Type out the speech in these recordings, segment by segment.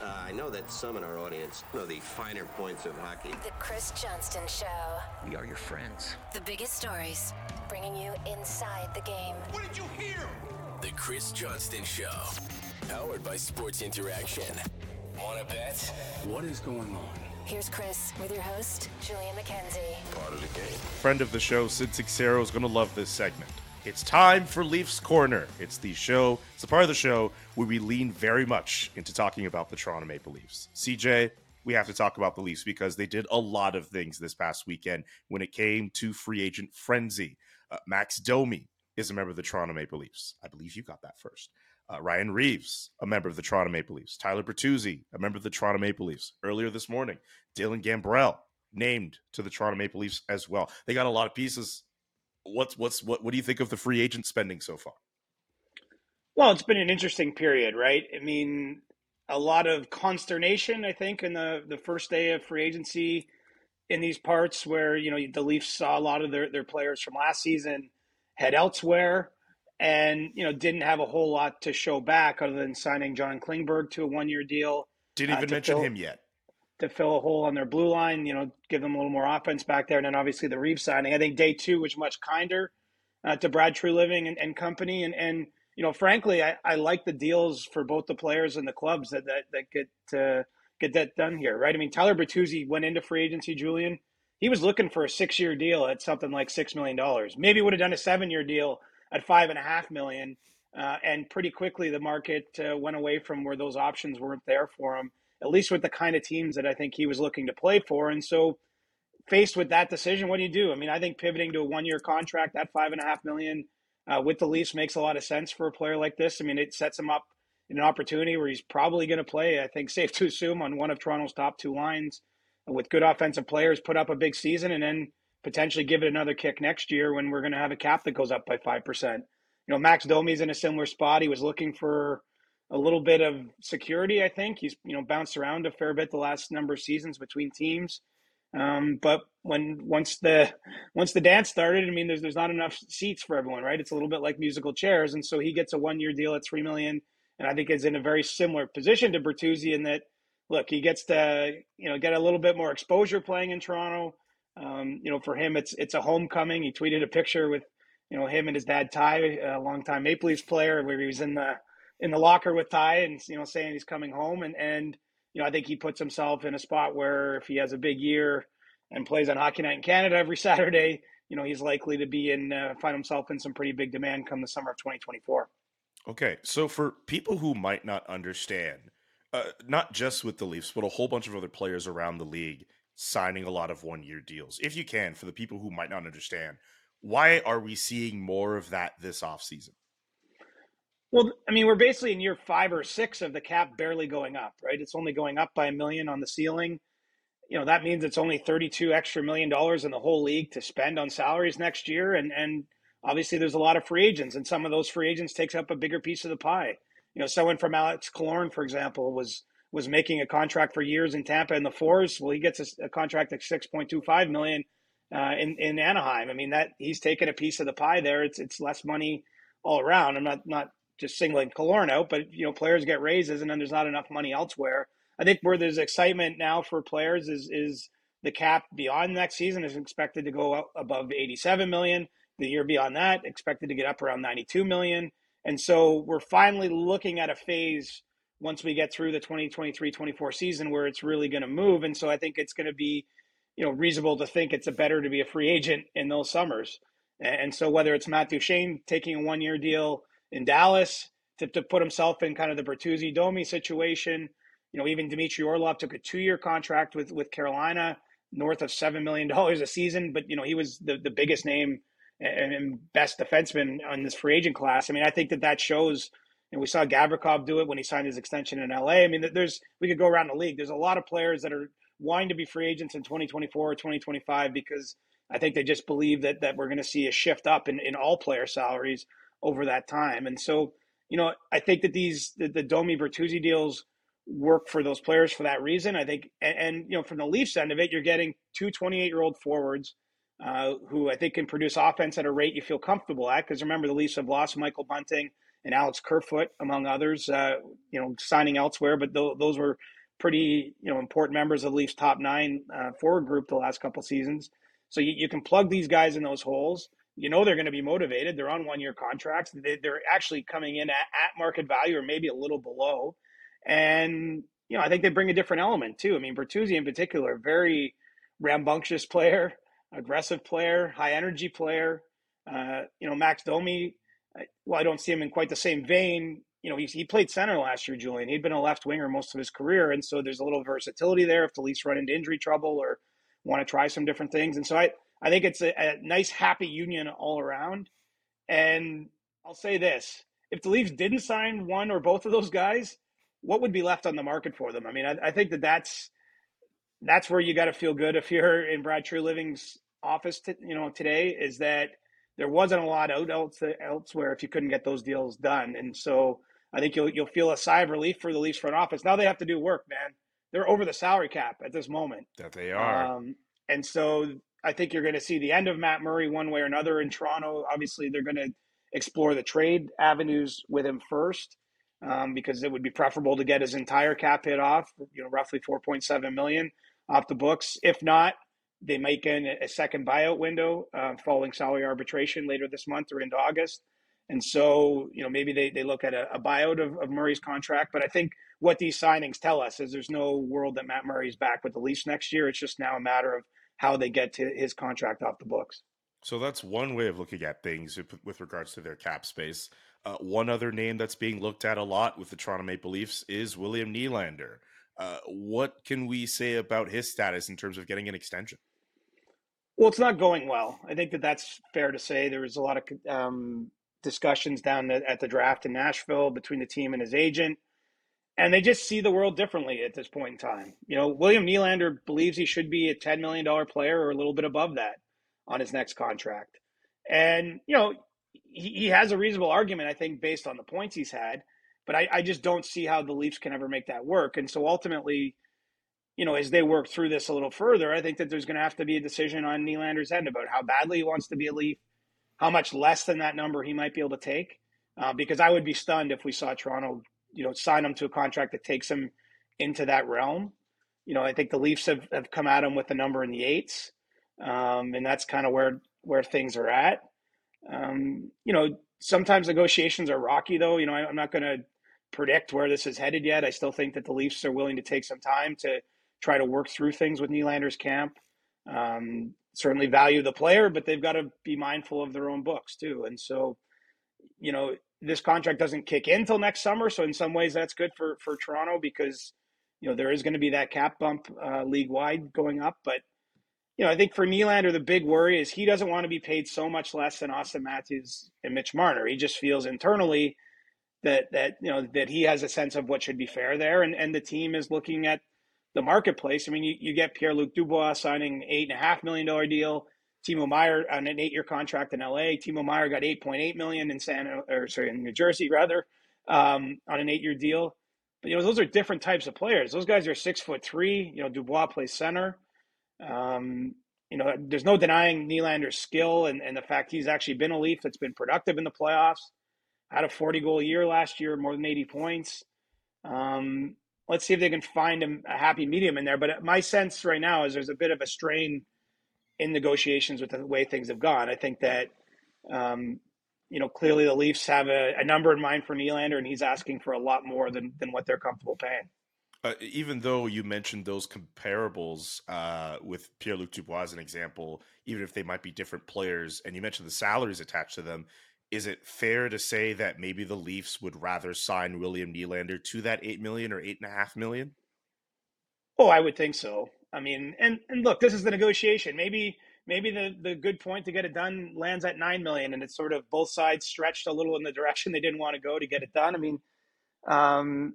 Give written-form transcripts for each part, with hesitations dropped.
I know that some in our audience know the finer points of hockey. The Chris Johnston Show. We are your friends. The biggest stories, bringing you inside the game. What did you hear? The Chris Johnston Show, powered by Sports Interaction. Want to bet? What is going on? Here's Chris with your host, Julian McKenzie. Part of the game. Friend of the show, Sid Sixero, is going to love this segment. It's time for Leafs Corner. It's the show. It's the part of the show where we lean very much into talking about the Toronto Maple Leafs. CJ, we have to talk about the Leafs because they did a lot of things this past weekend when it came to free agent frenzy. Max Domi is a member of the Toronto Maple Leafs. I believe you got that first. Ryan Reaves, a member of the Toronto Maple Leafs. Tyler Bertuzzi, a member of the Toronto Maple Leafs. Earlier this morning, Dylan Gambrell named to the Toronto Maple Leafs as well. They got a lot of pieces. What do you think of the free agent spending so far? Well, it's been an interesting period, right? I mean, a lot of consternation, I think, in the first day of free agency in these parts where, you know, the Leafs saw a lot of their players from last season head elsewhere. And, you know, didn't have a whole lot to show back other than signing John Klingberg to a one-year deal. Didn't even mention him yet. To fill a hole on their blue line, you know, give them a little more offense back there. And then obviously the Reeves signing. I think day two was much kinder to Brad Treliving and company. And you know, frankly, I like the deals for both the players and the clubs that get that done here, right? I mean, Tyler Bertuzzi went into free agency, Julian. He was looking for a 6-year deal at something like $6 million. Maybe would have done a 7-year deal at $5.5 million, and pretty quickly the market went away from where those options weren't there for him, at least with the kind of teams that I think he was looking to play for. And so faced with that decision, what do you do? I mean, I think pivoting to a one-year contract at $5.5 million with the Leafs makes a lot of sense for a player like this. I mean, it sets him up in an opportunity where he's probably going to play, I think safe to assume, on one of Toronto's top two lines with good offensive players, put up a big season, and then potentially give it another kick next year when we're going to have a cap that goes up by 5%. You know, Max Domi's in a similar spot. He was looking for a little bit of security, I think. He's, you know, bounced around a fair bit the last number of seasons between teams. But once the dance started, I mean, there's not enough seats for everyone, right? It's a little bit like musical chairs. And so he gets a one-year deal at $3 million, and I think is in a very similar position to Bertuzzi in that, look, he gets to, you know, get a little bit more exposure playing in Toronto. You know, for him, it's a homecoming. He tweeted a picture with, you know, him and his dad, Ty, a longtime Maple Leafs player, where he was in the locker with Ty and, you know, saying he's coming home. And, you know, I think he puts himself in a spot where if he has a big year and plays on Hockey Night in Canada every Saturday, you know, he's likely to be find himself in some pretty big demand come the summer of 2024. Okay. So for people who might not understand, not just with the Leafs, but a whole bunch of other players around the league, signing a lot of one-year deals. If you can, for the people who might not understand, why are we seeing more of that this offseason? Well, I mean, we're basically in year 5 or 6 of the cap barely going up, right? It's only going up by $1 million on the ceiling. You know, that means it's only $32 extra million in the whole league to spend on salaries next year. And obviously there's a lot of free agents, and some of those free agents takes up a bigger piece of the pie. You know, someone from Alex Killorn, for example, was making a contract for years in Tampa in the 4s. Well, he gets a contract at $6.25 million in Anaheim. I mean, that he's taken a piece of the pie there. It's less money all around. I'm not just singling Killorn out, but, you know, players get raises and then there's not enough money elsewhere. I think where there's excitement now for players is the cap beyond next season is expected to go up above $87 million. The year beyond that, expected to get up around $92 million. And so we're finally looking at a phase once we get through the 2023-24 season where it's really going to move. And so I think it's going to be, you know, reasonable to think it's better to be a free agent in those summers. And so whether it's Matt Duchene taking a one-year deal in Dallas to put himself in kind of the Bertuzzi-Domi situation, you know, even Dmitry Orlov took a 2-year contract with Carolina, north of $7 million a season. But, you know, he was the biggest name and best defenseman on this free agent class. I mean, I think that shows And we saw Gavrikov do it when he signed his extension in LA. I mean, we could go around the league. There's a lot of players that are wanting to be free agents in 2024 or 2025 because I think they just believe that we're going to see a shift up in all player salaries over that time. And so, I think that the Domi Bertuzzi deals work for those players for that reason. I think, and from the Leafs end of it, you're getting two 28-year-old forwards who I think can produce offense at a rate you feel comfortable at. Because remember, the Leafs have lost Michael Bunting and Alex Kerfoot, among others, signing elsewhere. But those were pretty, important members of the Leafs' top nine forward group the last couple seasons. So you can plug these guys in those holes. They're going to be motivated. They're on one-year contracts. They're actually coming in at market value or maybe a little below. And, I think they bring a different element too. I mean, Bertuzzi in particular, very rambunctious player, aggressive player, high-energy player. Max Domi, I don't see him in quite the same vein. He played center last year, Julian. He'd been a left winger most of his career. And so there's a little versatility there if the Leafs run into injury trouble or want to try some different things. And so I think it's a nice, happy union all around. And I'll say this, if the Leafs didn't sign one or both of those guys, what would be left on the market for them? I mean, I think that's where you got to feel good if you're in Brad Treliving's office, today, is that there wasn't a lot out elsewhere if you couldn't get those deals done. And so I think you'll feel a sigh of relief for the Leafs front office. Now they have to do work, man. They're over the salary cap at this moment. That they are. And so I think you're going to see the end of Matt Murray one way or another in Toronto. Obviously, they're going to explore the trade avenues with him first because it would be preferable to get his entire cap hit off, roughly $4.7 million off the books. If not, they might get a second buyout window following salary arbitration later this month or into August. And so, maybe they look at a buyout of Murray's contract. But I think what these signings tell us is there's no world that Matt Murray's back with the Leafs next year. It's just now a matter of how they get to his contract off the books. So that's one way of looking at things with regards to their cap space. One other name that's being looked at a lot with the Toronto Maple Leafs is William Nylander. What can we say about his status in terms of getting an extension? Well, it's not going well. I think that's fair to say. There was a lot of discussions down at the draft in Nashville between the team and his agent. And they just see the world differently at this point in time. William Nylander believes he should be a $10 million player or a little bit above that on his next contract. And, he has a reasonable argument, I think, based on the points he's had. But I just don't see how the Leafs can ever make that work. And so ultimately, as they work through this a little further, I think that there's going to have to be a decision on Nylander's end about how badly he wants to be a Leaf, how much less than that number he might be able to take. Because I would be stunned if we saw Toronto sign him to a contract that takes him into that realm. I think the Leafs have come at him with a number in the eights. And that's kind of where things are at. Sometimes negotiations are rocky, though. I'm not going to predict where this is headed yet. I still think that the Leafs are willing to take some time to try to work through things with Nylander's camp. Certainly value the player, but they've got to be mindful of their own books, too. And so, this contract doesn't kick in till next summer. So in some ways that's good for Toronto because, there is going to be that cap bump league wide going up. But, I think for Nylander, the big worry is he doesn't want to be paid so much less than Auston Matthews and Mitch Marner. He just feels internally that he has a sense of what should be fair there. And the team is looking at the marketplace. I mean, you get Pierre-Luc Dubois signing $8.5 million deal. Timo Meier on an 8-year contract in LA. Timo Meier got $8.8 million in New Jersey on an 8-year deal. But those are different types of players. Those guys are 6'3". Dubois plays center. There's no denying Nylander's skill and the fact he's actually been a Leaf that's been productive in the playoffs. Had a 40-goal year last year, more than 80 points. Let's see if they can find a happy medium in there. But my sense right now is there's a bit of a strain in negotiations with the way things have gone. I think that, clearly the Leafs have a number in mind for Nylander, and he's asking for a lot more than what they're comfortable paying. Even though you mentioned those comparables with Pierre-Luc Dubois as an example, even if they might be different players, and you mentioned the salaries attached to them, is it fair to say that maybe the Leafs would rather sign William Nylander to that $8 million or $8.5 million? Oh, I would think so. I mean, and look, this is the negotiation. Maybe maybe the good point to get it done lands at $9 million, and it's sort of both sides stretched a little in the direction they didn't want to go to get it done. I mean,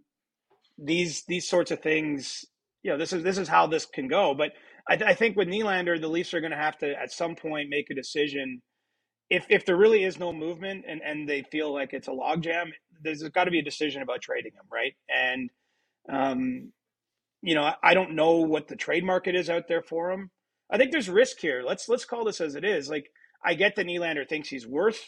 these sorts of things, you know, this is how this can go. But I think with Nylander, the Leafs are going to have to at some point make a decision. If there really is no movement and they feel like it's a logjam, there's got to be a decision about trading him, right? And you know, I don't know what the trade market is out there for him. I think there's risk here. Let's call this as it is. Like, I get that Nylander thinks he's worth,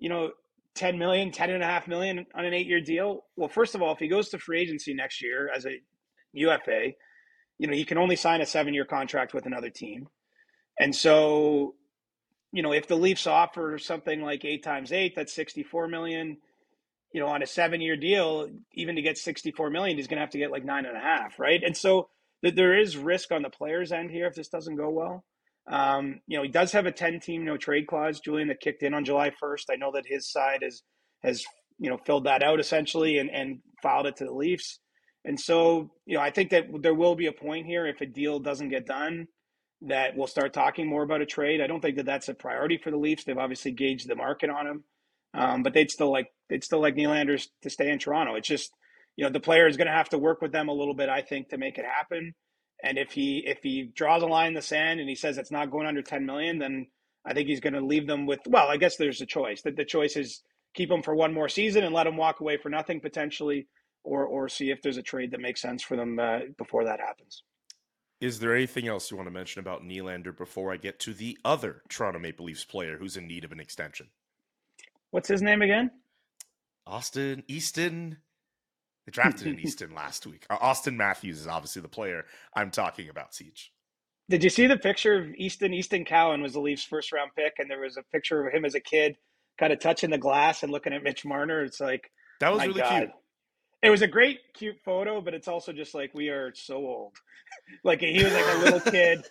you know, $10.5 million on an 8-year deal. Well, first of all, if he goes to free agency next year as a UFA, you know, he can only sign a 7-year contract with another team. And so, you know, if the Leafs offer something like 8 times 8, that's $64 million, you know, on a 7-year deal, even to get $64 million, he's going to have to get like 9.5, right? And so there is risk on the player's end here if this doesn't go well. You know, he does have a 10-team no trade clause, Julian, that kicked in on July 1st. I know that his side has, you know, filled that out essentially and filed it to the Leafs. And so, you know, I think that there will be a point here if a deal doesn't get done that we'll start talking more about a trade. I don't think that that's a priority for the Leafs. They've obviously gauged the market on him, but they'd still like Nylander to stay in Toronto. It's just, you know, the player is going to have to work with them a little bit, I think, to make it happen. And if he draws a line in the sand and he says it's not going under $10 million, then I think he's going to leave them with, well, I guess there's a choice. That the choice is keep him for one more season and let him walk away for nothing potentially, or see if there's a trade that makes sense for them before that happens. Is there anything else you want to mention about Nylander before I get to the other Toronto Maple Leafs player who's in need of an extension? What's his name again? Auston Easton. They drafted an Easton last week. Auston Matthews is obviously the player I'm talking about, Siege. Did you see the picture of Easton? Easton Cowan was the Leafs' first-round pick, and there was a picture of him as a kid kind of touching the glass and looking at Mitch Marner. It's like, that was really God. Cute. It was a great, cute photo, but it's also just like, we are so old. Like, he was like a little kid.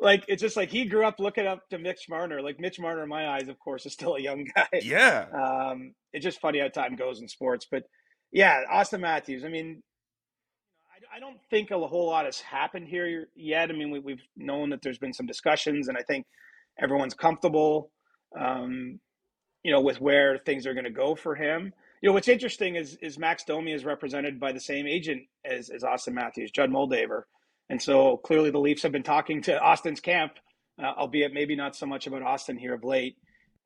Like, it's just like he grew up looking up to Mitch Marner. Like, Mitch Marner, in my eyes, of course, is still a young guy. Yeah. It's just funny how time goes in sports. But yeah, Auston Matthews. I mean, I don't think a whole lot has happened here yet. I mean, we've known that there's been some discussions, and I think everyone's comfortable, you know, with where things are going to go for him. You know, what's interesting is Max Domi is represented by the same agent as Auston Matthews, Judd Moldaver. And so clearly the Leafs have been talking to Austin's camp, albeit maybe not so much about Austin here of late.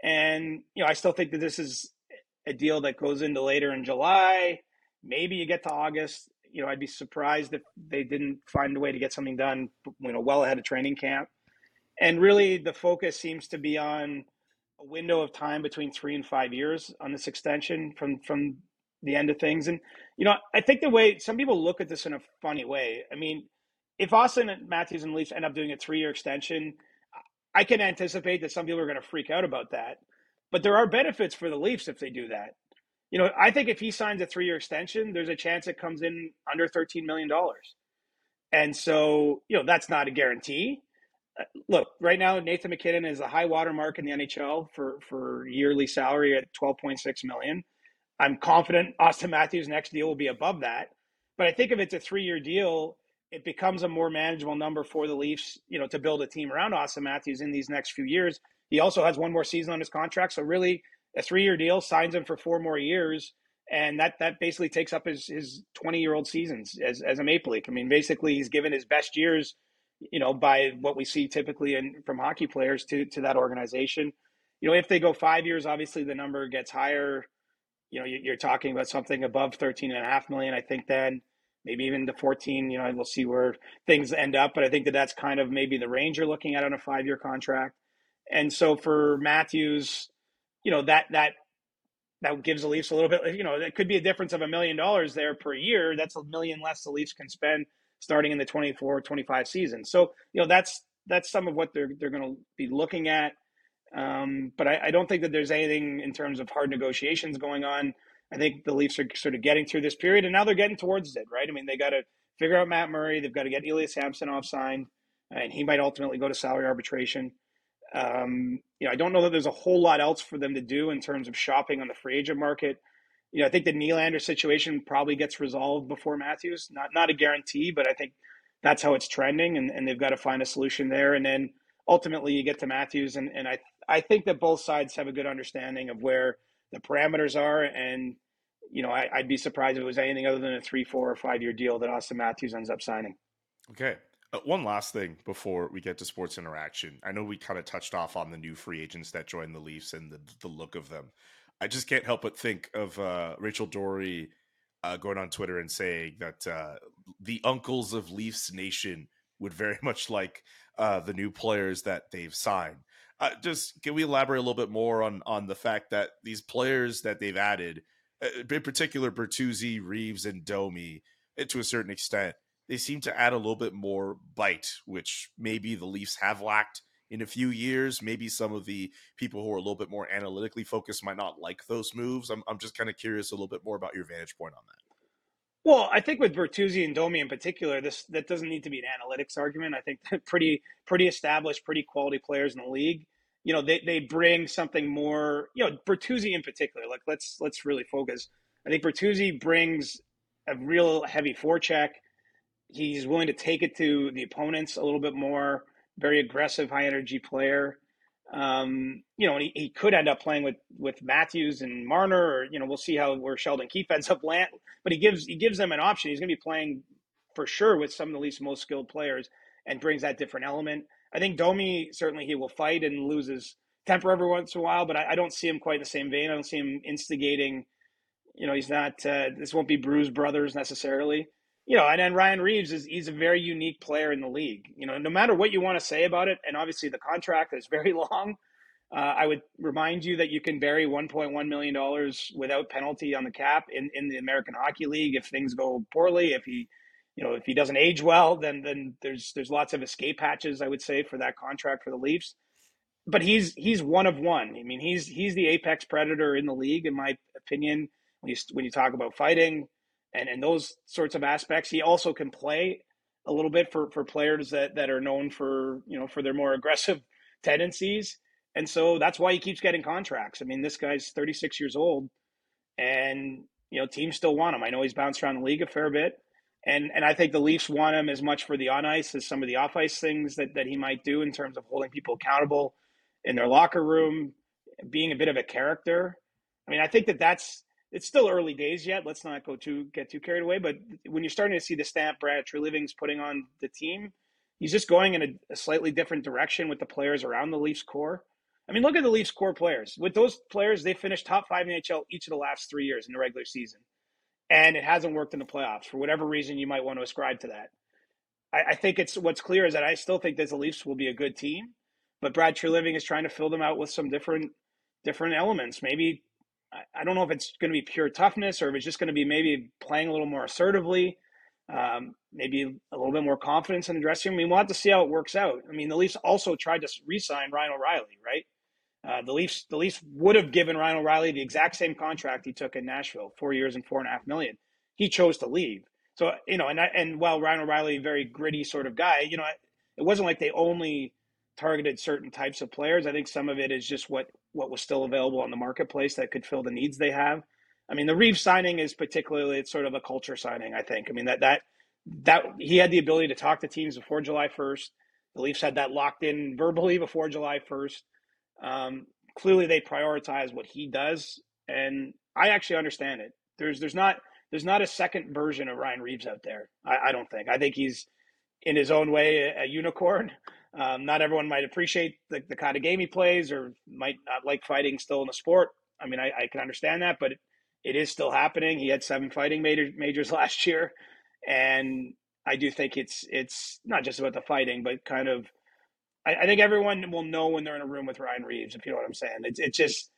And, you know, I still think that this is a deal that goes into later in July. Maybe you get to August. You know, I'd be surprised if they didn't find a way to get something done, you know, well ahead of training camp. And really the focus seems to be on a window of time between 3 and 5 years on this extension from the end of things. And, you know, I think the way some people look at this in a funny way, I mean, if Auston Matthews and Leafs end up doing a 3-year extension, I can anticipate that some people are going to freak out about that. But there are benefits for the Leafs if they do that. You know, I think if he signs a 3-year extension, there's a chance it comes in under $13 million. And so, you know, that's not a guarantee. Look, right now, Nathan MacKinnon is a high watermark in the NHL for yearly salary at $12.6 million. I'm confident Auston Matthews' next deal will be above that. But I think if it's a 3-year deal, it becomes a more manageable number for the Leafs, you know, to build a team around Auston Matthews in these next few years. He also has one more season on his contract. So really a 3-year deal signs him for 4 more years. And that basically takes up his 20-year-old seasons as a Maple Leaf. I mean, basically he's given his best years, you know, by what we see typically from hockey players to that organization. You know, if they go 5 years, obviously the number gets higher. You know, you're talking about something above 13 and a half million, I think, then maybe even to 14, you know, and we'll see where things end up. But I think that's kind of maybe the range you're looking at on a 5-year contract. And so for Matthews, you know, that gives the Leafs a little bit, you know, it could be a difference of $1 million there per year. That's $1 million less the Leafs can spend starting in the 24-25 season. So, you know, that's some of what they're going to be looking at. But I don't think that there's anything in terms of hard negotiations going on. I think the Leafs are sort of getting through this period, and now they're getting towards it, right? I mean, they got to figure out Matt Murray. They've got to get Elias Samsonov signed, and he might ultimately go to salary arbitration. You know, I don't know that there's a whole lot else for them to do in terms of shopping on the free agent market. You know, I think the Nylander situation probably gets resolved before Matthews. Not a guarantee, but I think that's how it's trending, and they've got to find a solution there. And then ultimately you get to Matthews. And I think that both sides have a good understanding of where the parameters are. And, you know, I'd be surprised if it was anything other than a 3, 4, or 5 year deal that Auston Matthews ends up signing. Okay. One last thing before we get to Sports Interaction. I know we kind of touched off on the new free agents that joined the Leafs and the look of them. I just can't help but think of Rachel Dory going on Twitter and saying that the uncles of Leafs Nation would very much like the new players that they've signed. Just can we elaborate a little bit more on the fact that these players that they've added, in particular Bertuzzi, Reaves, and Domi, to a certain extent, they seem to add a little bit more bite, which maybe the Leafs have lacked in a few years. Maybe some of the people who are a little bit more analytically focused might not like those moves. I'm just kind of curious a little bit more about your vantage point on that. Well, I think with Bertuzzi and Domi in particular, that doesn't need to be an analytics argument. I think they're pretty established, pretty quality players in the league. You know, they bring something more, you know, Bertuzzi in particular, like let's really focus. I think Bertuzzi brings a real heavy forecheck. He's willing to take it to the opponents a little bit more, very aggressive, high energy player. You know, and he could end up playing with Matthews and Marner, or, you know, we'll see where Sheldon Keefe ends up land, but he gives them an option. He's going to be playing for sure with some of the least most skilled players and brings that different element. I think Domi, certainly he will fight and lose his temper every once in a while, but I don't see him quite in the same vein. I don't see him instigating, you know, he's not, this won't be Bruise Brothers necessarily. You know, and then Ryan Reaves he's a very unique player in the league. You know, no matter what you want to say about it, and obviously the contract is very long. I would remind you that you can bury $1.1 million without penalty on the cap in the American Hockey League if things go poorly. If he doesn't age well, then there's lots of escape hatches, I would say, for that contract for the Leafs. But he's one of one. I mean, he's the apex predator in the league, in my opinion. When you talk about fighting. And those sorts of aspects, he also can play a little bit for players that are known for, you know, for their more aggressive tendencies. And so that's why he keeps getting contracts. I mean, this guy's 36 years old and, you know, teams still want him. I know he's bounced around the league a fair bit. And I think the Leafs want him as much for the on ice as some of the off ice things that he might do in terms of holding people accountable in their locker room, being a bit of a character. I mean, I think that's, it's still early days yet. Let's not get too carried away. But when you're starting to see the stamp Brad Treliving's putting on the team, he's just going in a slightly different direction with the players around the Leafs core. I mean, look at the Leafs core players. With those players, they finished top 5 in the NHL each of the last 3 years in the regular season. And it hasn't worked in the playoffs for whatever reason you might want to ascribe to that. I think it's what's clear is that I still think that the Leafs will be a good team, but Brad Treliving is trying to fill them out with some different elements. Maybe I don't know if it's going to be pure toughness or if it's just going to be maybe playing a little more assertively, maybe a little bit more confidence in the dressing room. We'll have to see how it works out. I mean, the Leafs also tried to re-sign Ryan O'Reilly, right? The Leafs would have given Ryan O'Reilly the exact same contract he took in Nashville, 4 years and $4.5 million. He chose to leave. So, you know, and while Ryan O'Reilly, very gritty sort of guy, you know, it wasn't like they only targeted certain types of players. I think some of it is just what was still available on the marketplace that could fill the needs they have. I mean, the Reaves signing is particularly, it's sort of a culture signing, I think. I mean, that he had the ability to talk to teams before July 1st. The Leafs had that locked in verbally before July 1st. Clearly they prioritize what he does. And I actually understand it. There's not a second version of Ryan Reaves out there. I don't think. I think he's in his own way a unicorn. Not everyone might appreciate the kind of game he plays or might not like fighting still in the sport. I mean, I can understand that, but it is still happening. He had 7 fighting majors last year. And I do think it's not just about the fighting, but kind of, I think everyone will know when they're in a room with Ryan Reaves, if you know what I'm saying. It's just,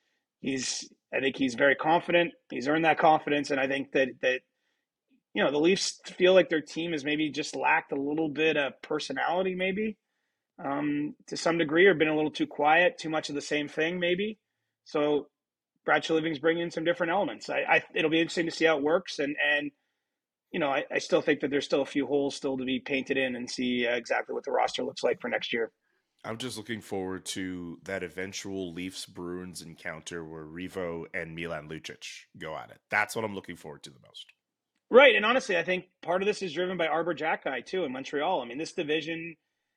I think he's very confident. He's earned that confidence. And I think that, you know, the Leafs feel like their team has maybe just lacked a little bit of personality, maybe. To some degree, or been a little too quiet, too much of the same thing, maybe. So Brad Treliving's bringing in some different elements. It'll be interesting to see how it works. And you know, I still think that there's still a few holes still to be painted in and see exactly what the roster looks like for next year. I'm just looking forward to that eventual Leafs-Bruins encounter where Revo and Milan Lucic go at it. That's what I'm looking forward to the most. Right, and honestly, I think part of this is driven by Arbor Jackeye, too, in Montreal. I mean, this division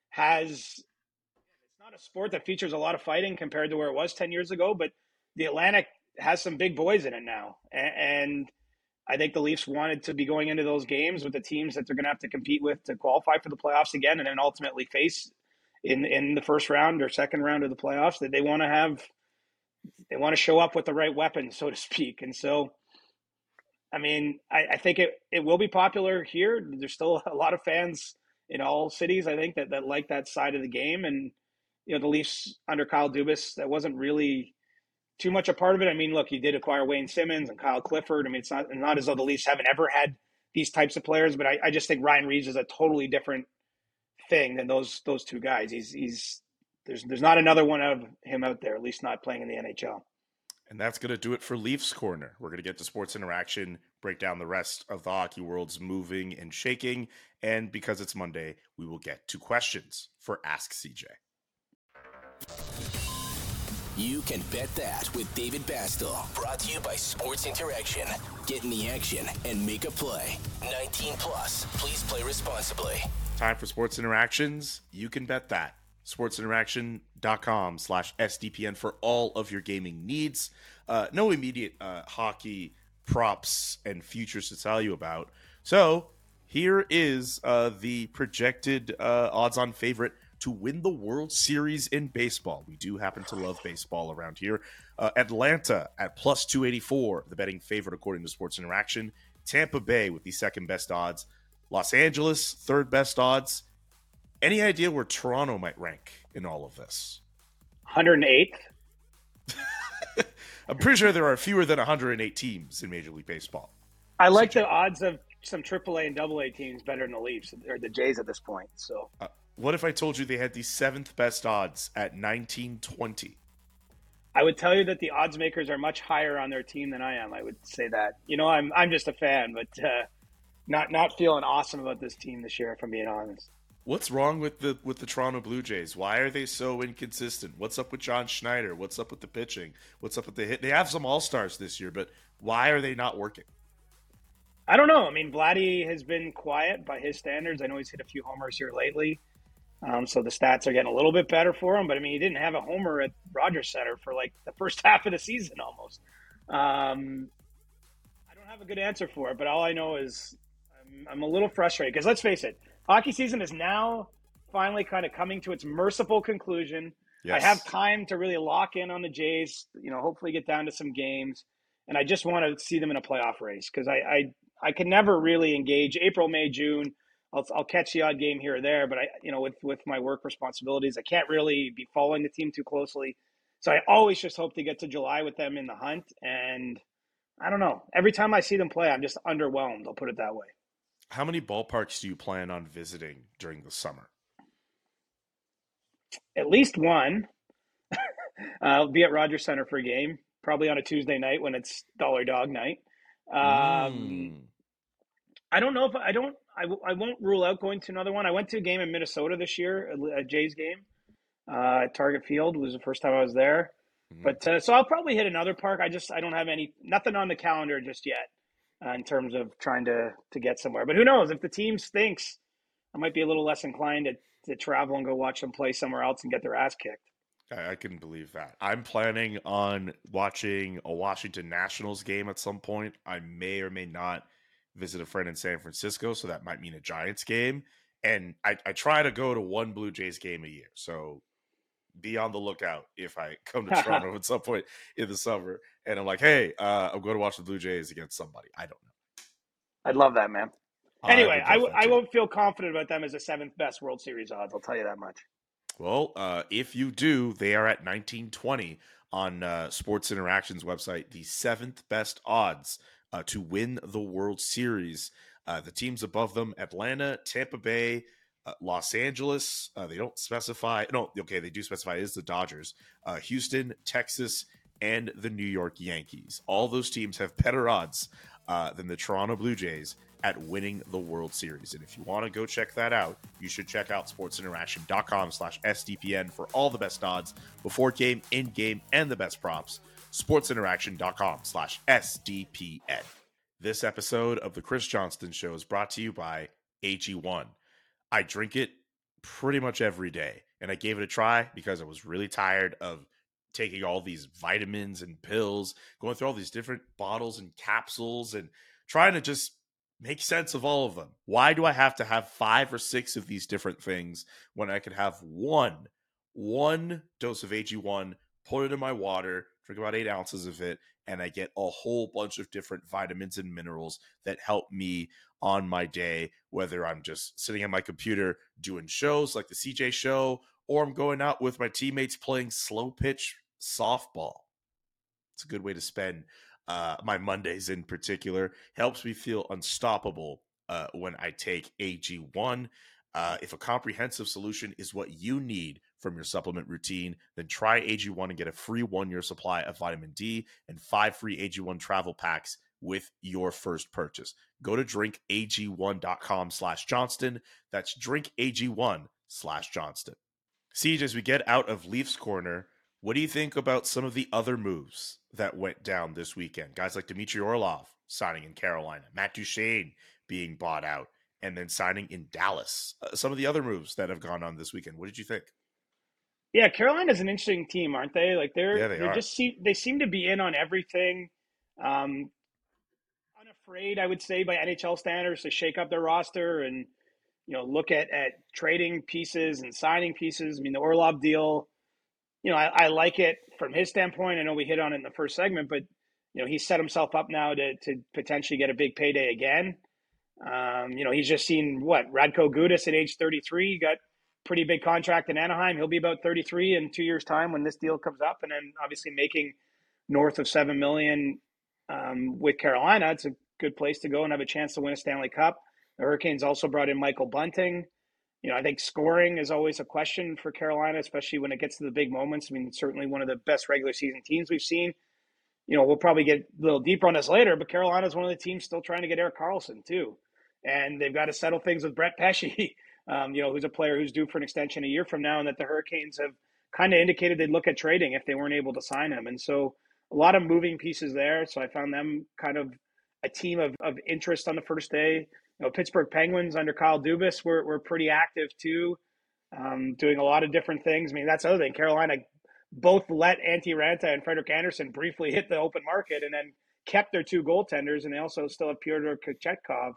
has, it's not a sport that features a lot of fighting compared to where it was 10 years ago, but the Atlantic has some big boys in it now. And I think the Leafs wanted to be going into those games with the teams that they're going to have to compete with to qualify for the playoffs again, and then ultimately face in the first round or second round of the playoffs, that they want to show up with the right weapons, so to speak. And so, I mean, I think it will be popular here. There's still a lot of fans in all cities, I think, that like that side of the game. And, you know, the Leafs under Kyle Dubas, that wasn't really too much a part of it. I mean, look, he did acquire Wayne Simmons and Kyle Clifford. I mean, it's not as though the Leafs haven't ever had these types of players, but I just think Ryan Reaves is a totally different thing than those two guys. There's not another one of him out there, at least not playing in the NHL. And that's going to do it for Leafs Corner. We're going to get to Sports Interaction, break down the rest of the hockey world's moving and shaking. And because it's Monday, we will get to questions for Ask CJ. You can bet that with David Bastel, brought to you by Sports Interaction. Get in the action and make a play. 19 plus. Please play responsibly. Time for Sports Interactions. You can bet that. sportsinteraction.com/SDPN for all of your gaming needs. No immediate hockey props and futures to tell you about. So here is the projected odds-on favorite to win the World Series in baseball. We do happen to love baseball around here. Atlanta at plus 284, the betting favorite according to Sports Interaction. Tampa Bay with the second best odds. Los Angeles, third best odds. Any idea where Toronto might rank in all of this? 108th. I'm pretty sure there are fewer than 108 teams in Major League Baseball. I like the odds of some AAA and AA teams better than the Leafs or the Jays at this point. So, what if I told you they had the seventh best odds at 1920? I would tell you that the odds makers are much higher on their team than I am. I would say that. You know, I'm just a fan, but not feeling awesome about this team this year, if I'm being honest. What's wrong with the Toronto Blue Jays? Why are they so inconsistent? What's up with John Schneider? What's up with the pitching? What's up with the hit? They have some all-stars this year, but why are they not working? I don't know. I mean, Vladdy has been quiet by his standards. I know he's hit a few homers here lately, so the stats are getting a little bit better for him. But, I mean, he didn't have a homer at Rogers Center for, like, the first half of the season almost. I don't have a good answer for it, but all I know is I'm a little frustrated because, let's face it, hockey season is now finally kind of coming to its merciful conclusion. Yes. I have time to really lock in on the Jays, you know, hopefully get down to some games. And I just want to see them in a playoff race because I can never really engage April, May, June. I'll catch the odd game here or there, but I, you know, with my work responsibilities, I can't really be following the team too closely. So I always just hope to get to July with them in the hunt. And I don't know, every time I see them play, I'm just underwhelmed. I'll put it that way. How many ballparks do you plan on visiting during the summer? At least one. I'll be at Rogers Center for a game, probably on a Tuesday night when it's Dollar Dog night. I don't know if I won't rule out going to another one. I went to a game in Minnesota this year, a Jays game at Target Field. It was the first time I was there. Mm-hmm. But so I'll probably hit another park. I don't have nothing on the calendar just yet. In terms of trying to get somewhere. But who knows? If the team stinks, I might be a little less inclined to travel and go watch them play somewhere else and get their ass kicked. I couldn't believe that. I'm planning on watching a Washington Nationals game at some point. I may or may not visit a friend in San Francisco, so that might mean a Giants game. And I try to go to one Blue Jays game a year. So be on the lookout if I come to Toronto at some point in the summer. And I'm like, hey, I'm going to watch the Blue Jays against somebody. I don't know. I'd love that, man. Anyway, I won't feel confident about them as the seventh best World Series odds. I'll tell you that much. Well, if you do, they are at 1920 on Sports Interaction's website, the seventh best odds to win the World Series. The teams above them, Atlanta, Tampa Bay, Los Angeles. They don't specify. No, okay, they do specify. It is the Dodgers. Houston, Texas, and the New York Yankees. All those teams have better odds than the Toronto Blue Jays at winning the World Series. And if you want to go check that out, you should check out sportsinteraction.com/SDPN for all the best odds before game, in game, and the best props. sportsinteraction.com/SDPN. This episode of The Chris Johnston Show is brought to you by AG1. I drink it pretty much every day. and I gave it a try because I was really tired of taking all these vitamins and pills, going through all these different bottles and capsules and trying to just make sense of all of them. Why do I have to have 5 or 6 of these different things when I could have one dose of AG1, put it in my water, drink about 8 ounces of it, and I get a whole bunch of different vitamins and minerals that help me on my day, whether I'm just sitting at my computer doing shows like the CJ show, or I'm going out with my teammates playing slow pitch softball. It's a good way to spend my Mondays in particular. Helps me feel unstoppable when I take AG1. If a comprehensive solution is what you need from your supplement routine, then try AG1 and get a free 1-year supply of vitamin D and 5 free AG1 travel packs with your first purchase. Go to drinkag1.com/Johnston. That's drinkag1/Johnston. Siege, as we get out of Leafs Corner, what do you think about some of the other moves that went down this weekend? Guys like Dmitry Orlov signing in Carolina, Matt Duchene being bought out, and then signing in Dallas. Some of the other moves that have gone on this weekend. What did you think? Yeah, Carolina's an interesting team, aren't they? Like they seem to be in on everything. Unafraid, I would say, by NHL standards to shake up their roster and, you know, look at trading pieces and signing pieces. I mean, the Orlov deal, you know, I like it from his standpoint. I know we hit on it in the first segment, but, you know, he set himself up now to potentially get a big payday again. You know, he's just seen Radko Gudas at age 33 got pretty big contract in Anaheim. He'll be about 33 in 2 years' time when this deal comes up, and then obviously making north of $7 million with Carolina. It's a good place to go and have a chance to win a Stanley Cup. The Hurricanes also brought in Michael Bunting. You know, I think scoring is always a question for Carolina, especially when it gets to the big moments. I mean, it's certainly one of the best regular season teams we've seen. You know, we'll probably get a little deeper on this later, but Carolina's one of the teams still trying to get Erik Karlsson too. And they've got to settle things with Brett Pesce, you know, who's a player who's due for an extension a year from now, and that the Hurricanes have kind of indicated they'd look at trading if they weren't able to sign him. And so a lot of moving pieces there. So I found them kind of a team of interest on the first day. You know, Pittsburgh Penguins under Kyle Dubas were pretty active too, doing a lot of different things. I mean, that's the other thing. Carolina both let Antti Ranta and Frederik Andersen briefly hit the open market and then kept their 2 goaltenders, and they also still have Pyotr Kochetkov,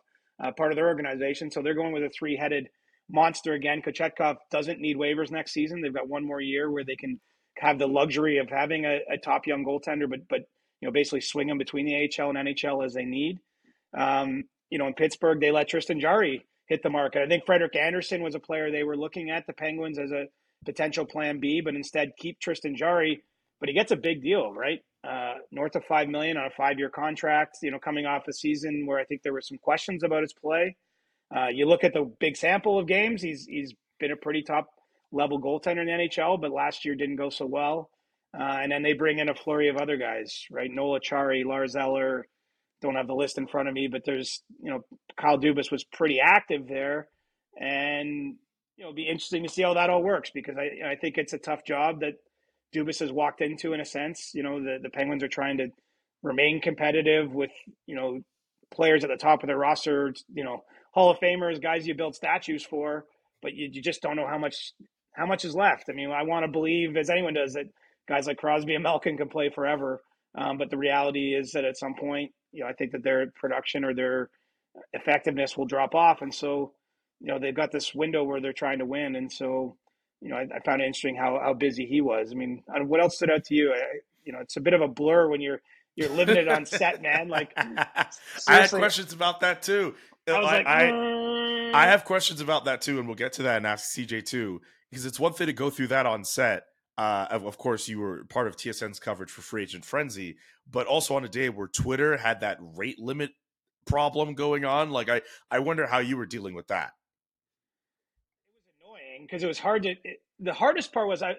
part of their organization. So they're going with a 3-headed monster again. Kochetkov doesn't need waivers next season. They've got one more year where they can have the luxury of having a top young goaltender, but you know, basically swing them between the AHL and NHL as they need. You know, in Pittsburgh, they let Tristan Jarry hit the market. I think Frederik Andersen was a player they were looking at, the Penguins, as a potential plan B, but instead keep Tristan Jarry. But he gets a big deal, right? North of $5 million on a 5-year contract, you know, coming off a season where I think there were some questions about his play. You look at the big sample of games, he's been a pretty top level goaltender in the NHL, but last year didn't go so well. And then they bring in a flurry of other guys, right? Nola Chari, Lars Eller, don't have the list in front of me, but there's, you know, Kyle Dubas was pretty active there. And, you know, it'll be interesting to see how that all works, because I think it's a tough job that Dubas has walked into, in a sense. You know, the Penguins are trying to remain competitive with, you know, players at the top of their roster, you know, Hall of Famers, guys you build statues for, but you just don't know how much is left. I mean, I want to believe, as anyone does, that guys like Crosby and Malkin can play forever. But the reality is that at some point, you know, I think that their production or their effectiveness will drop off. And so, you know, they've got this window where they're trying to win. And so, you know, I found it interesting how busy he was. I mean, what else stood out to you? You know, it's a bit of a blur when you're living it on set, man. Like, I had questions about that too. I have questions about that too. And we'll get to that and ask CJ too, because it's one thing to go through that on set. Of course, you were part of TSN's coverage for Free Agent Frenzy, but also on a day where Twitter had that rate limit problem going on. Like, I wonder how you were dealing with that. Because it was hard to. The hardest part was I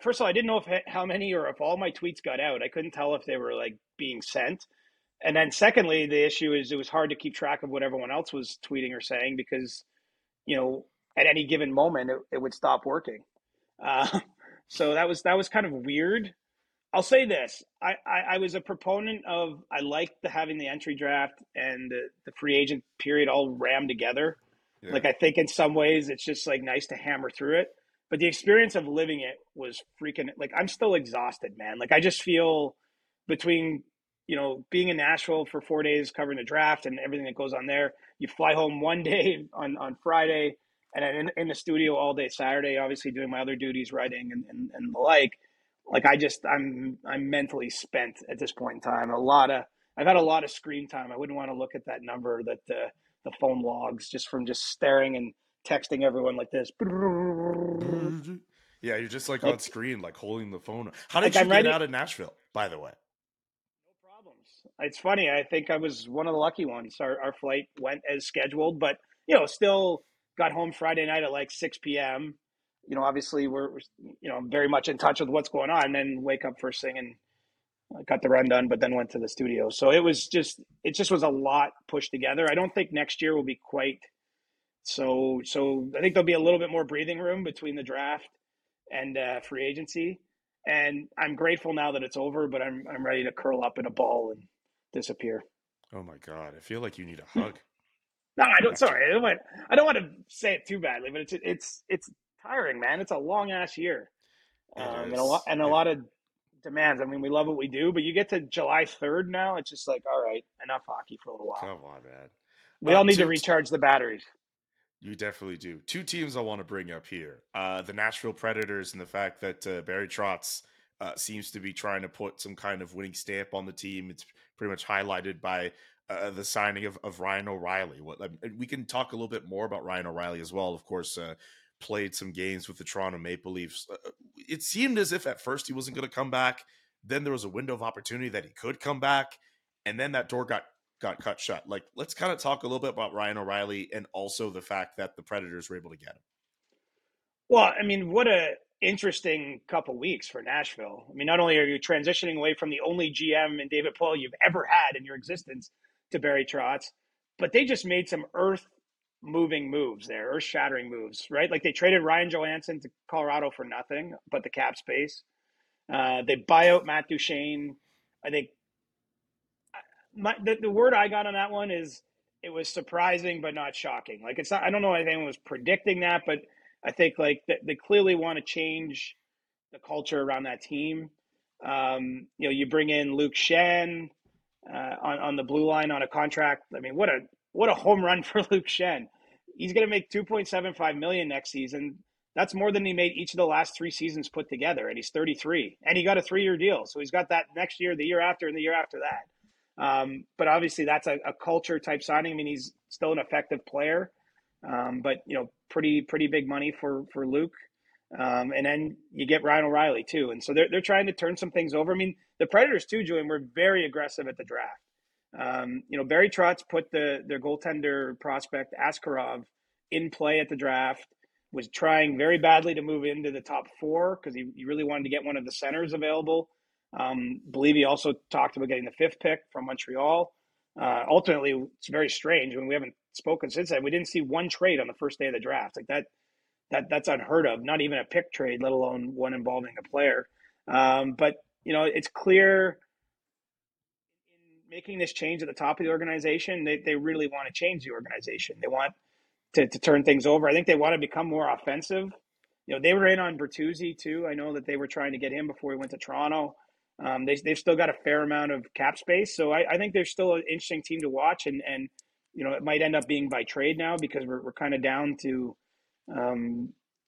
first of all, I didn't know if how many or if all my tweets got out. I couldn't tell if they were like being sent. And then secondly, the issue is it was hard to keep track of what everyone else was tweeting or saying, because, you know, at any given moment it would stop working. So that was kind of weird. I'll say this: I was a proponent of, I liked having the entry draft and the free agent period all rammed together. Yeah. Like, I think in some ways it's just like nice to hammer through it, But the experience of living it was freaking, like, I'm still exhausted, man. Like, I just feel between, you know, being in Nashville for 4 days covering the draft and everything that goes on there, you fly home one day on Friday, and I'm in the studio all day Saturday, obviously doing my other duties, writing and the like. Like, I just, I'm mentally spent at this point in time. I've had a lot of screen time. I wouldn't want to look at that number that the phone logs just from just staring and texting everyone like this. Yeah, you're just like on screen, like holding the phone. How did you get out of Nashville, by the way? No problems. It's funny. I think I was one of the lucky ones. Our flight went as scheduled, but, you know, still got home Friday night at like 6 p.m. You know, obviously we're, you know, very much in touch with what's going on, and then wake up first thing and got the run done, but then went to the studio. So it was just, it just was a lot pushed together. I don't think next year will be quite so. I think there'll be a little bit more breathing room between the draft and free agency. And I'm grateful now that it's over, but I'm ready to curl up in a ball and disappear. Oh my God. I feel like you need a hug. No, I don't. Sorry. I don't want to say it too badly, but it's tiring, man. It's a long ass year. And a lot of demands. I mean, we love what we do, but you get to July 3rd now, it's just like, all right, enough hockey for a little while. Come on, man. We all need to recharge the batteries. You definitely do. Two teams I want to bring up here. The Nashville Predators, and the fact that Barry Trotz seems to be trying to put some kind of winning stamp on the team. It's pretty much highlighted by the signing of Ryan O'Reilly. We can talk a little bit more about Ryan O'Reilly as well, of course. Played some games with the Toronto Maple Leafs. It seemed as if at first he wasn't going to come back. Then there was a window of opportunity that he could come back. And then that door got cut shut. Like, let's kind of talk a little bit about Ryan O'Reilly and also the fact that the Predators were able to get him. Well, I mean, what a interesting couple weeks for Nashville. I mean, not only are you transitioning away from the only GM and David Poile you've ever had in your existence to Barry Trotz, but they just made some earth-shattering moves, right? Like, they traded Ryan Johansson to Colorado for nothing but the cap space. They buy out Matt Duchene. I think the word I got on that one is it was surprising but not shocking. Like, it's not, I don't know if anyone was predicting that, but I think like they clearly want to change the culture around that team. You know, you bring in Luke Shen on the blue line on a contract. I mean, what a home run for Luke Shen. He's going to make $2.75 million next season. That's more than he made each of the last three seasons put together, and he's 33. And he got a 3-year deal, so he's got that next year, the year after, and the year after that. But obviously that's a culture-type signing. I mean, he's still an effective player, but, you know, pretty big money for Luke. And then you get Ryan O'Reilly, too. And so they're trying to turn some things over. I mean, the Predators, too, Julian, were very aggressive at the draft. You know, Barry Trotz put their goaltender prospect Askarov in play at the draft, was trying very badly to move into the top four because he really wanted to get one of the centers available. Believe he also talked about getting the 5th pick from Montreal. Ultimately, it's very strange when we haven't spoken since then. We didn't see one trade on the first day of the draft. Like that's unheard of, not even a pick trade, let alone one involving a player. But, you know, it's clear making this change at the top of the organization, they really want to change the organization. They want to turn things over. I think they want to become more offensive. You know, they were in on Bertuzzi too. I know that they were trying to get him before he went to Toronto. They've still got a fair amount of cap space. So I think they're still an interesting team to watch. And you know, it might end up being by trade now because we're kind of down to, you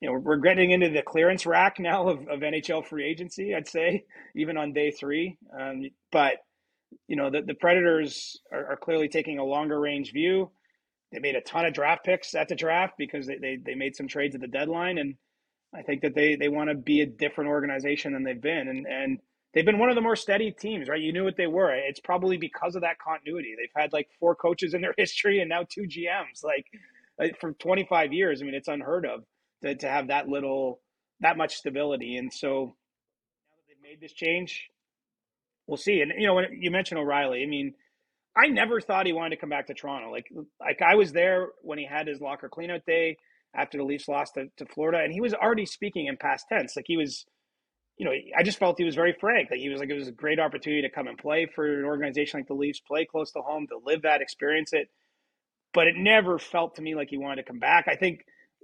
know, we're getting into the clearance rack now of NHL free agency, I'd say, even on day 3. But you know, the Predators are clearly taking a longer range view. They made a ton of draft picks at the draft because they made some trades at the deadline. And I think that they want to be a different organization than they've been. And they've been one of the more steady teams, right? You knew what they were. It's probably because of that continuity. They've had like 4 coaches in their history and now 2 GMs, like for 25 years. I mean, it's unheard of to have that much stability. And so now that they've made this change, we'll see. And, you know, when you mentioned O'Reilly, I mean, I never thought he wanted to come back to Toronto. Like I was there when he had his locker cleanout day after the Leafs lost to Florida, and he was already speaking in past tense. Like, he was, you know, I just felt he was very frank. Like, he was like, it was a great opportunity to come and play for an organization like the Leafs, play close to home, to live that, experience it. But it never felt to me like he wanted to come back. I think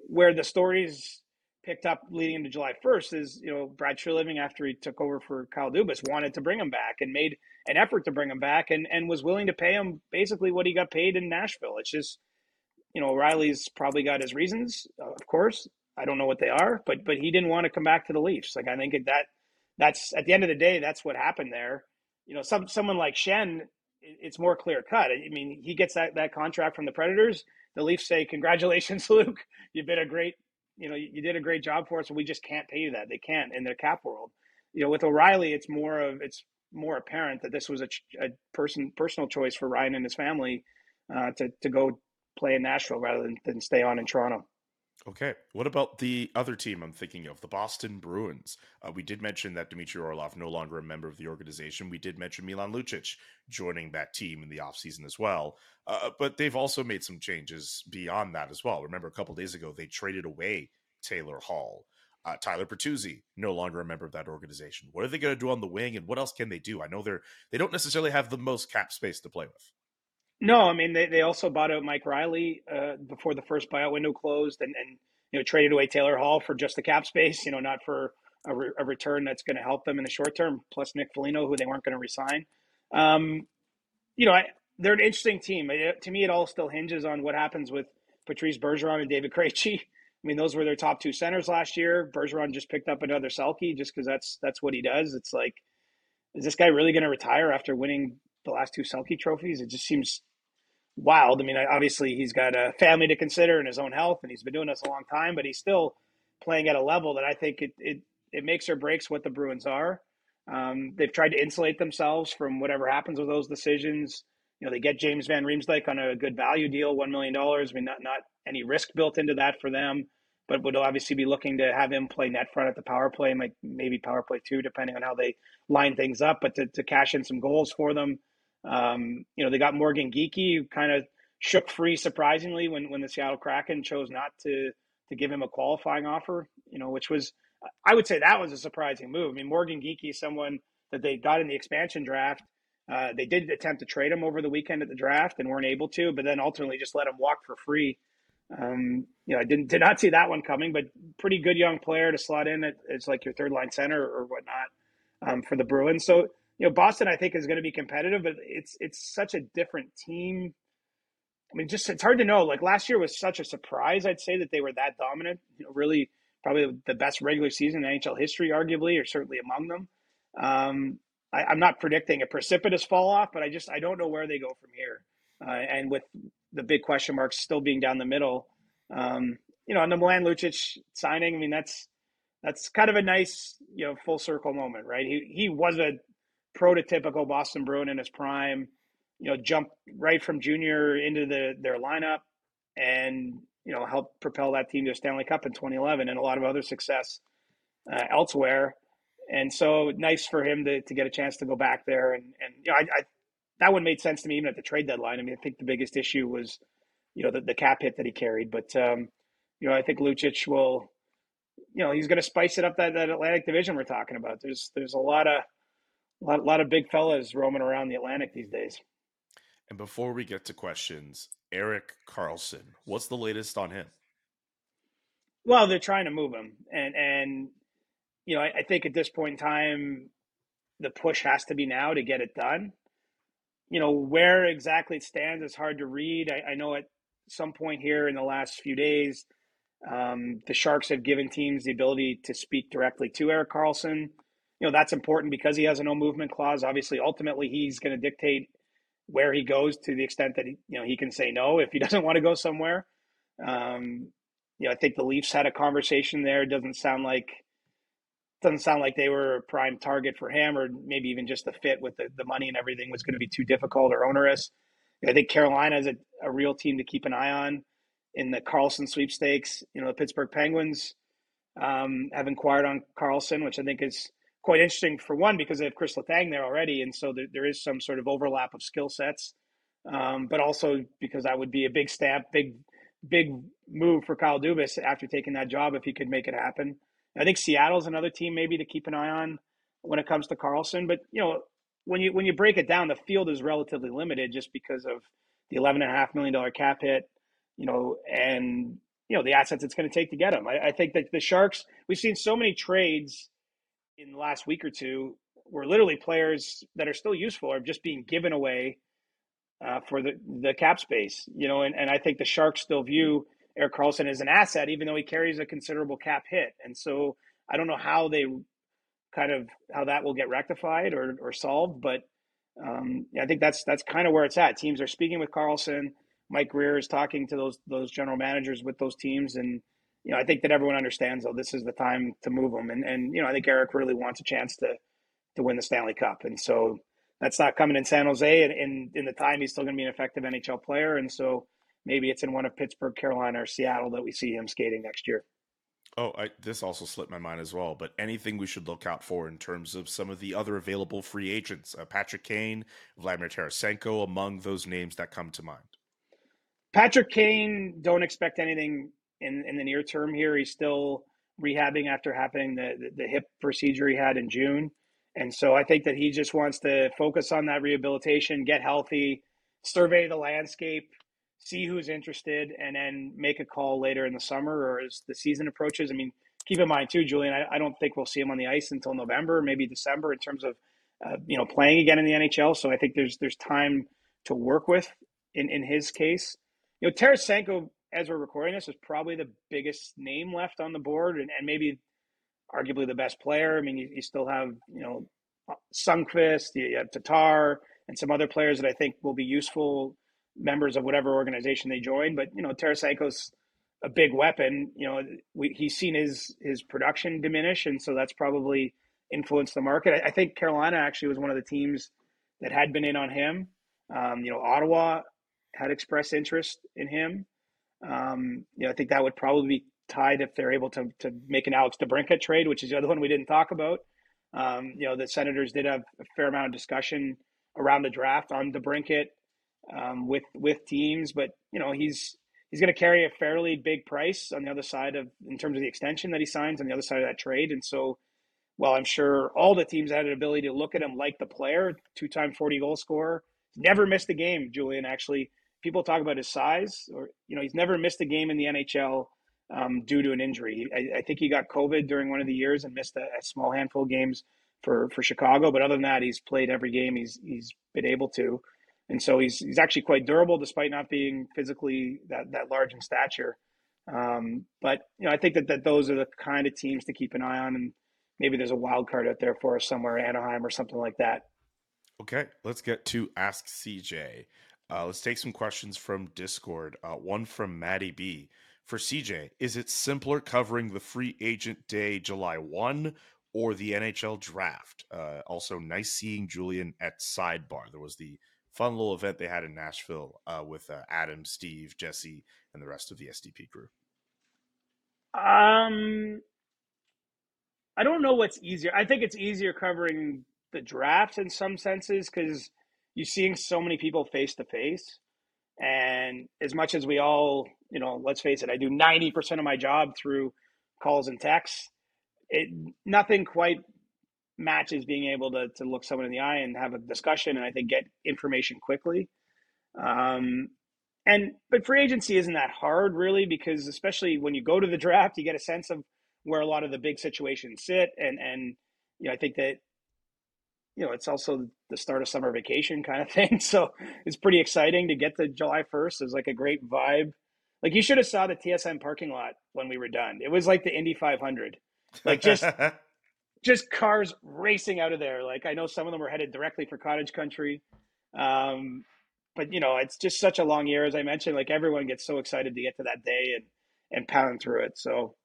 where the stories picked up leading him to July 1st is, you know, Brad Treliving, after he took over for Kyle Dubas, wanted to bring him back and made an effort to bring him back and was willing to pay him basically what he got paid in Nashville. It's just, you know, O'Reilly's probably got his reasons, of course. I don't know what they are, but he didn't want to come back to the Leafs. Like, I think that's at the end of the day, that's what happened there. You know, someone like Shen, it's more clear cut. I mean, he gets that contract from the Predators. The Leafs say, "Congratulations, Luke. You've been a great, you know, you did a great job for us, and we just can't pay you that." They can't in their cap world. You know, with O'Reilly, it's more apparent that this was a personal choice for Ryan and his family to go play in Nashville rather than stay on in Toronto. Okay. What about the other team I'm thinking of, the Boston Bruins? We did mention that Dmitry Orlov, no longer a member of the organization. We did mention Milan Lucic joining that team in the offseason as well. But they've also made some changes beyond that as well. Remember, a couple days ago, they traded away Taylor Hall. Tyler Bertuzzi, no longer a member of that organization. What are they going to do on the wing, and what else can they do? I know they don't necessarily have the most cap space to play with. No, I mean, they also bought out Mike Riley before the first buyout window closed and, you know, traded away Taylor Hall for just the cap space, you know, not for a return that's going to help them in the short term, plus Nick Foligno, who they weren't going to resign. You know, they're an interesting team. To me, it all still hinges on what happens with Patrice Bergeron and David Krejci. I mean, those were their top two centers last year. Bergeron just picked up another Selke just because that's what he does. It's like, is this guy really going to retire after winning the last two Selke trophies? It just seems wild. I mean, obviously he's got a family to consider and his own health, and he's been doing this a long time, but he's still playing at a level that I think it makes or breaks what the Bruins are. They've tried to insulate themselves from whatever happens with those decisions. You know, they get James Van Riemsdyk on a good value deal, $1 million. I mean, not any risk built into that for them, but would obviously be looking to have him play net front at the power play, like maybe power play two, depending on how they line things up, but to cash in some goals for them. You know, they got Morgan Geekie, who kind of shook free, surprisingly, when the Seattle Kraken chose not to give him a qualifying offer, you know, which was, I would say that was a surprising move. I mean, Morgan Geekie is someone that they got in the expansion draft. They did attempt to trade him over the weekend at the draft and weren't able to, but then ultimately just let him walk for free. You know, I did not see that one coming, but pretty good young player to slot in at, it's like your third line center or whatnot, for the Bruins. So, you know, Boston, I think, is going to be competitive, but it's such a different team. I mean, just it's hard to know. Like, last year was such a surprise, I'd say, that they were that dominant. You know, really probably the best regular season in NHL history, arguably, or certainly among them. I'm not predicting a precipitous fall off, but I don't know where they go from here. And with the big question marks still being down the middle, you know, and the Milan Lucic signing, I mean, that's kind of a nice, you know, full circle moment, right? He was a prototypical Boston Bruin in his prime, you know, jumped right from junior into their lineup and, you know, helped propel that team to a Stanley Cup in 2011 and a lot of other success elsewhere. And so nice for him to get a chance to go back there. And you know, I that one made sense to me even at the trade deadline. I mean, I think the biggest issue was, you know, the cap hit that he carried. But, you know, I think Lucic will, you know, he's going to spice it up that Atlantic division we're talking about. There's a lot of big fellas roaming around the Atlantic these days. And before we get to questions, Erik Karlsson, what's the latest on him? Well, they're trying to move him. And you know, I think at this point in time, the push has to be now to get it done. You know, where exactly it stands is hard to read. I know at some point here in the last few days, the Sharks have given teams the ability to speak directly to Erik Karlsson. You know, that's important because he has a no movement clause. Obviously, ultimately, he's going to dictate where he goes to the extent that, you know, he can say no if he doesn't want to go somewhere. You know, I think the Leafs had a conversation there. Doesn't sound like they were a prime target for him, or maybe even just the fit with the money and everything was going to be too difficult or onerous. You know, I think Carolina is a real team to keep an eye on in the Karlsson sweepstakes. You know, the Pittsburgh Penguins have inquired on Karlsson, which I think is quite interesting, for one, because they have Chris Letang there already, and so there is some sort of overlap of skill sets, but also because that would be a big stamp, big move for Kyle Dubas after taking that job if he could make it happen. I think Seattle's another team maybe to keep an eye on when it comes to Karlsson, but you know, when you break it down, the field is relatively limited just because of the $11.5 million cap hit, you know, and you know, the assets it's going to take to get him. I think that the Sharks, we've seen so many trades in the last week or two where literally players that are still useful are just being given away for the cap space, you know, and I think the Sharks still view Erik Karlsson as an asset, even though he carries a considerable cap hit. And so I don't know how they kind of how that will get rectified or solved, but I think that's kind of where it's at. Teams are speaking with Karlsson. Mike Greer is talking to those general managers with those teams, and you know, I think that everyone understands though this is the time to move them. And you know, I think Eric really wants a chance to win the Stanley Cup, and so that's not coming in San Jose. And in the time, he's still going to be an effective NHL player, and so maybe it's in one of Pittsburgh, Carolina, or Seattle that we see him skating next year. Oh, this also slipped my mind as well, but anything we should look out for in terms of some of the other available free agents, Patrick Kane, Vladimir Tarasenko, among those names that come to mind. Patrick Kane, don't expect anything in the near term here. He's still rehabbing after having the hip procedure he had in June. And so I think that he just wants to focus on that rehabilitation, get healthy, survey the landscape, see who's interested, and then make a call later in the summer or as the season approaches. I mean, keep in mind too, Julian, I don't think we'll see him on the ice until November, maybe December in terms of, you know, playing again in the NHL. So I think there's time to work with in his case. You know, Tarasenko, as we're recording this, is probably the biggest name left on the board and maybe arguably the best player. I mean, you still have, you know, Sundqvist, you have Tatar, and some other players that I think will be useful members of whatever organization they join. But, you know, Tarasenko's a big weapon. You know, he's seen his production diminish, and so that's probably influenced the market. I think Carolina actually was one of the teams that had been in on him. You know, Ottawa had expressed interest in him. You know, I think that would probably be tied if they're able to make an Alex DeBrincat trade, which is the other one we didn't talk about. You know, the Senators did have a fair amount of discussion around the draft on DeBrincat with teams, but you know, he's going to carry a fairly big price on the other side of, in terms of the extension that he signs on the other side of that trade. And so, well, I'm sure all the teams had an ability to look at him like the player, two-time 40-goal scorer, never missed a game, Julian, actually. People talk about his size, or you know, he's never missed a game in the NHL due to an injury. I think he got COVID during one of the years and missed a small handful of games for Chicago. But other than that, he's played every game he's been able to, and so he's actually quite durable despite not being physically that large in stature. But you know, I think that those are the kind of teams to keep an eye on, and maybe there's a wild card out there for us somewhere, Anaheim or something like that. Okay, let's get to Ask CJ. Let's take some questions from Discord. One from Maddie B. For CJ, is it simpler covering the free agent day July 1 or the NHL draft? Also, nice seeing Julian at Sidebar. There was the fun little event they had in Nashville with Adam, Steve, Jesse, and the rest of the SDP crew. I don't know what's easier. I think it's easier covering the draft in some senses because you're seeing so many people face to face, and as much as we all, you know, let's face it, I do 90% of my job through calls and texts. Nothing quite matches being able to look someone in the eye and have a discussion, and I think get information quickly. But free agency isn't that hard really, because especially when you go to the draft, you get a sense of where a lot of the big situations sit, and you know, I think that, you know, it's also the start of summer vacation kind of thing. So it's pretty exciting to get to July 1st. It was like a great vibe. Like you should have saw the TSN parking lot when we were done. It was like the Indy 500, like just cars racing out of there. Like I know some of them were headed directly for cottage country. But you know, it's just such a long year, as I mentioned, like everyone gets so excited to get to that day and pound through it. So,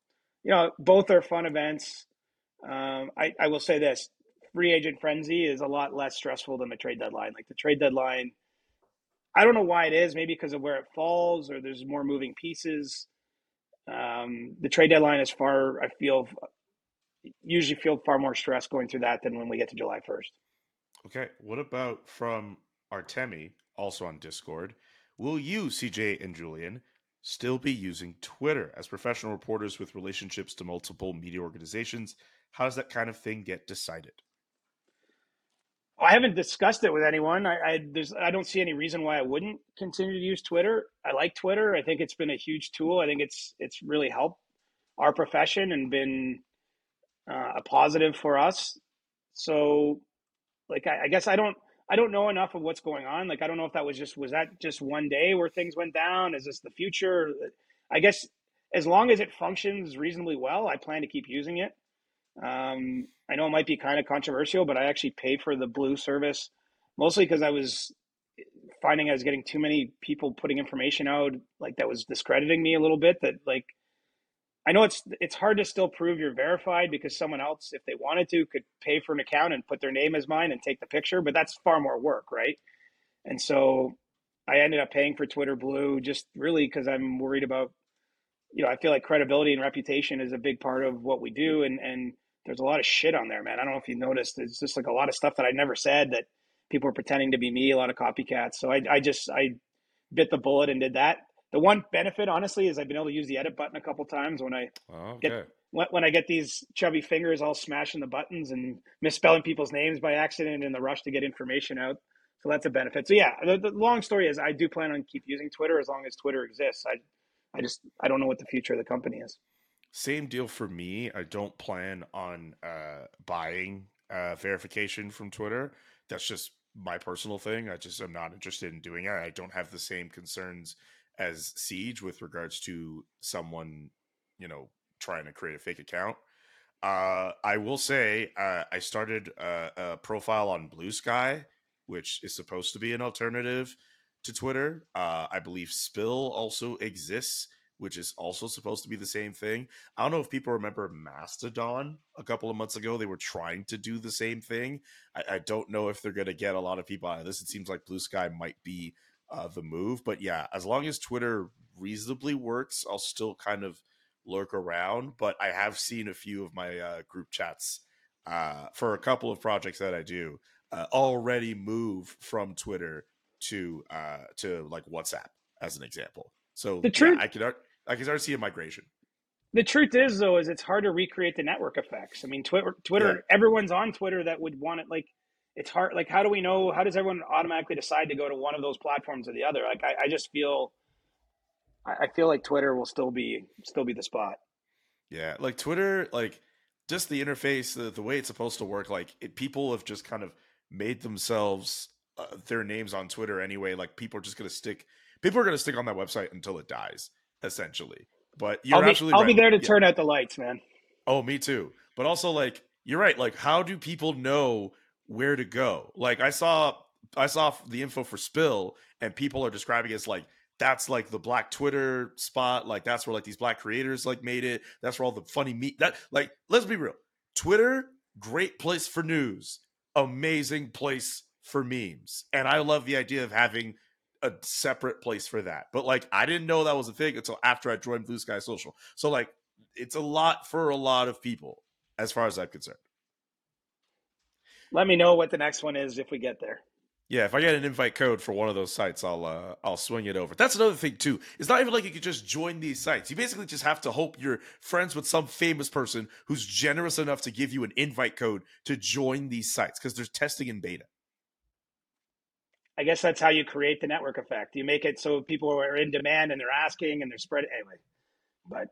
you know, both are fun events. I will say this, free agent frenzy is a lot less stressful than the trade deadline. Like the trade deadline, I don't know why it is, maybe because of where it falls or there's more moving pieces. The trade deadline is usually feel far more stress going through that than when we get to July 1st. Okay. What about from Artemi, also on Discord? Will you, CJ and Julian, still be using Twitter as professional reporters with relationships to multiple media organizations? How does that kind of thing get decided? I haven't discussed it with anyone. I don't see any reason why I wouldn't continue to use Twitter. I like Twitter. I think it's been a huge tool. I think it's really helped our profession and been a positive for us. So, like, I guess I don't know enough of what's going on. Like, I don't know if that was that just one day where things went down? Is this the future? I guess as long as it functions reasonably well, I plan to keep using it. I know it might be kind of controversial, but I actually paid for the Blue service mostly because I was finding I was getting too many people putting information out like that was discrediting me a little bit. That, like, I know it's hard to still prove you're verified because someone else, if they wanted to, could pay for an account and put their name as mine and take the picture, but that's far more work, right? And so I ended up paying for Twitter Blue just really because I'm worried about, I feel like credibility and reputation is a big part of what we do. And there's a lot of shit on there, man. I don't know if you noticed, there's just like a lot of stuff that I never said that people are pretending to be me, a lot of copycats. So I bit the bullet and did that. The one benefit, honestly, is I've been able to use the edit button a couple times when I get these chubby fingers all smashing the buttons and misspelling people's names by accident in the rush to get information out. So that's a benefit. So yeah, the long story is I do plan on keep using Twitter as long as Twitter exists. I don't know what the future of the company is. Same deal for me. I don't plan on buying verification from Twitter. That's just my personal thing. I just am not interested in doing it. I don't have the same concerns as Siege with regards to someone, trying to create a fake account. I will say I started a profile on Blue Sky, which is supposed to be an alternative to Twitter. I believe Spill also exists, which is also supposed to be the same thing. I don't know if people remember Mastodon a couple of months ago. They were trying to do the same thing. I don't know if they're going to get a lot of people out of this. It seems like Blue Sky might be the move, but yeah, as long as Twitter reasonably works, I'll still kind of lurk around. But I have seen a few of my group chats for a couple of projects that I do already move from Twitter to like WhatsApp as an example. So the truth, yeah, I could start seeing migration. The truth is, though, is it's hard to recreate the network effects. I mean, Twitter, yeah. Everyone's on Twitter that would want it. Like, it's hard. Like, how do we know? How does everyone automatically decide to go to one of those platforms or the other? Like, I just feel, I feel like Twitter will still be the spot. Yeah, like Twitter, like just the interface, the way it's supposed to work. Like, people have just kind of made themselves their names on Twitter anyway. Like, people are gonna stick on that website until it dies, essentially. But I'll be there to turn out the lights, man. Oh, me too. But also, like, you're right. Like, how do people know where to go? Like, I saw the info for Spill, and people are describing it as like that's like the black Twitter spot, like that's where like these black creators like made it, that's where all the funny meat that, like, let's be real, Twitter, great place for news, amazing place for memes, and I love the idea of having a separate place for that. But like, I didn't know that was a thing until after I joined Blue Sky Social. So like, it's a lot for a lot of people as far as I'm concerned. Let me know what the next one is if we get there. Yeah, if I get an invite code for one of those sites, I'll swing it over. That's another thing too. It's not even like you could just join these sites. You basically just have to hope you're friends with some famous person who's generous enough to give you an invite code to join these sites because they're testing in beta. I guess that's how you create the network effect. You make it so people are in demand and they're asking and they're spreading. Anyway.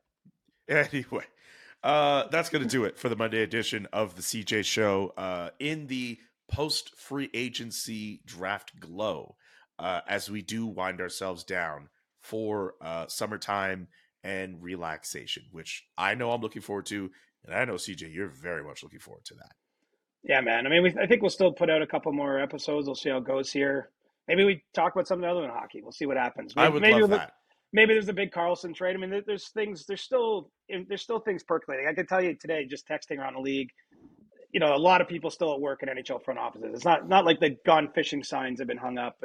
That's going to do it for the Monday edition of the CJ Show. In the post-free agency draft glow, as we do wind ourselves down for summertime and relaxation, which I know I'm looking forward to, and I know, CJ, you're very much looking forward to that. Yeah, man. I mean, I think we'll still put out a couple more episodes. We'll see how it goes here. Maybe we talk about something other than hockey. We'll see what happens. I would love that. Maybe there's a big Karlsson trade. I mean, there's still things percolating. I could tell you today, just texting around the league, a lot of people still at work in NHL front offices. It's not like the gone fishing signs have been hung up,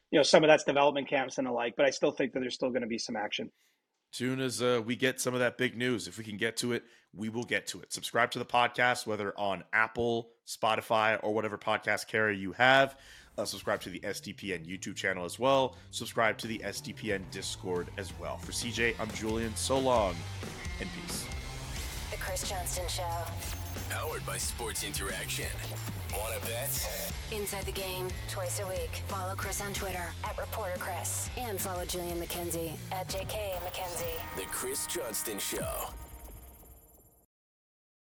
and some of that's development camps and the like. But I still think that there's still going to be some action. Soon as we get some of that big news, if we can get to it, we will get to it. Subscribe to the podcast, whether on Apple, Spotify, or whatever podcast carrier you have. Subscribe to the SDPN YouTube channel as well. Subscribe to the SDPN Discord as well. For CJ, I'm Julian. So long and peace. The Chris Johnston Show. Powered by Sports Interaction. Want to bet? Inside the Game, twice a week. Follow Chris on Twitter @ReporterChris. And follow Julian McKenzie @JKMcKenzie. The Chris Johnston Show.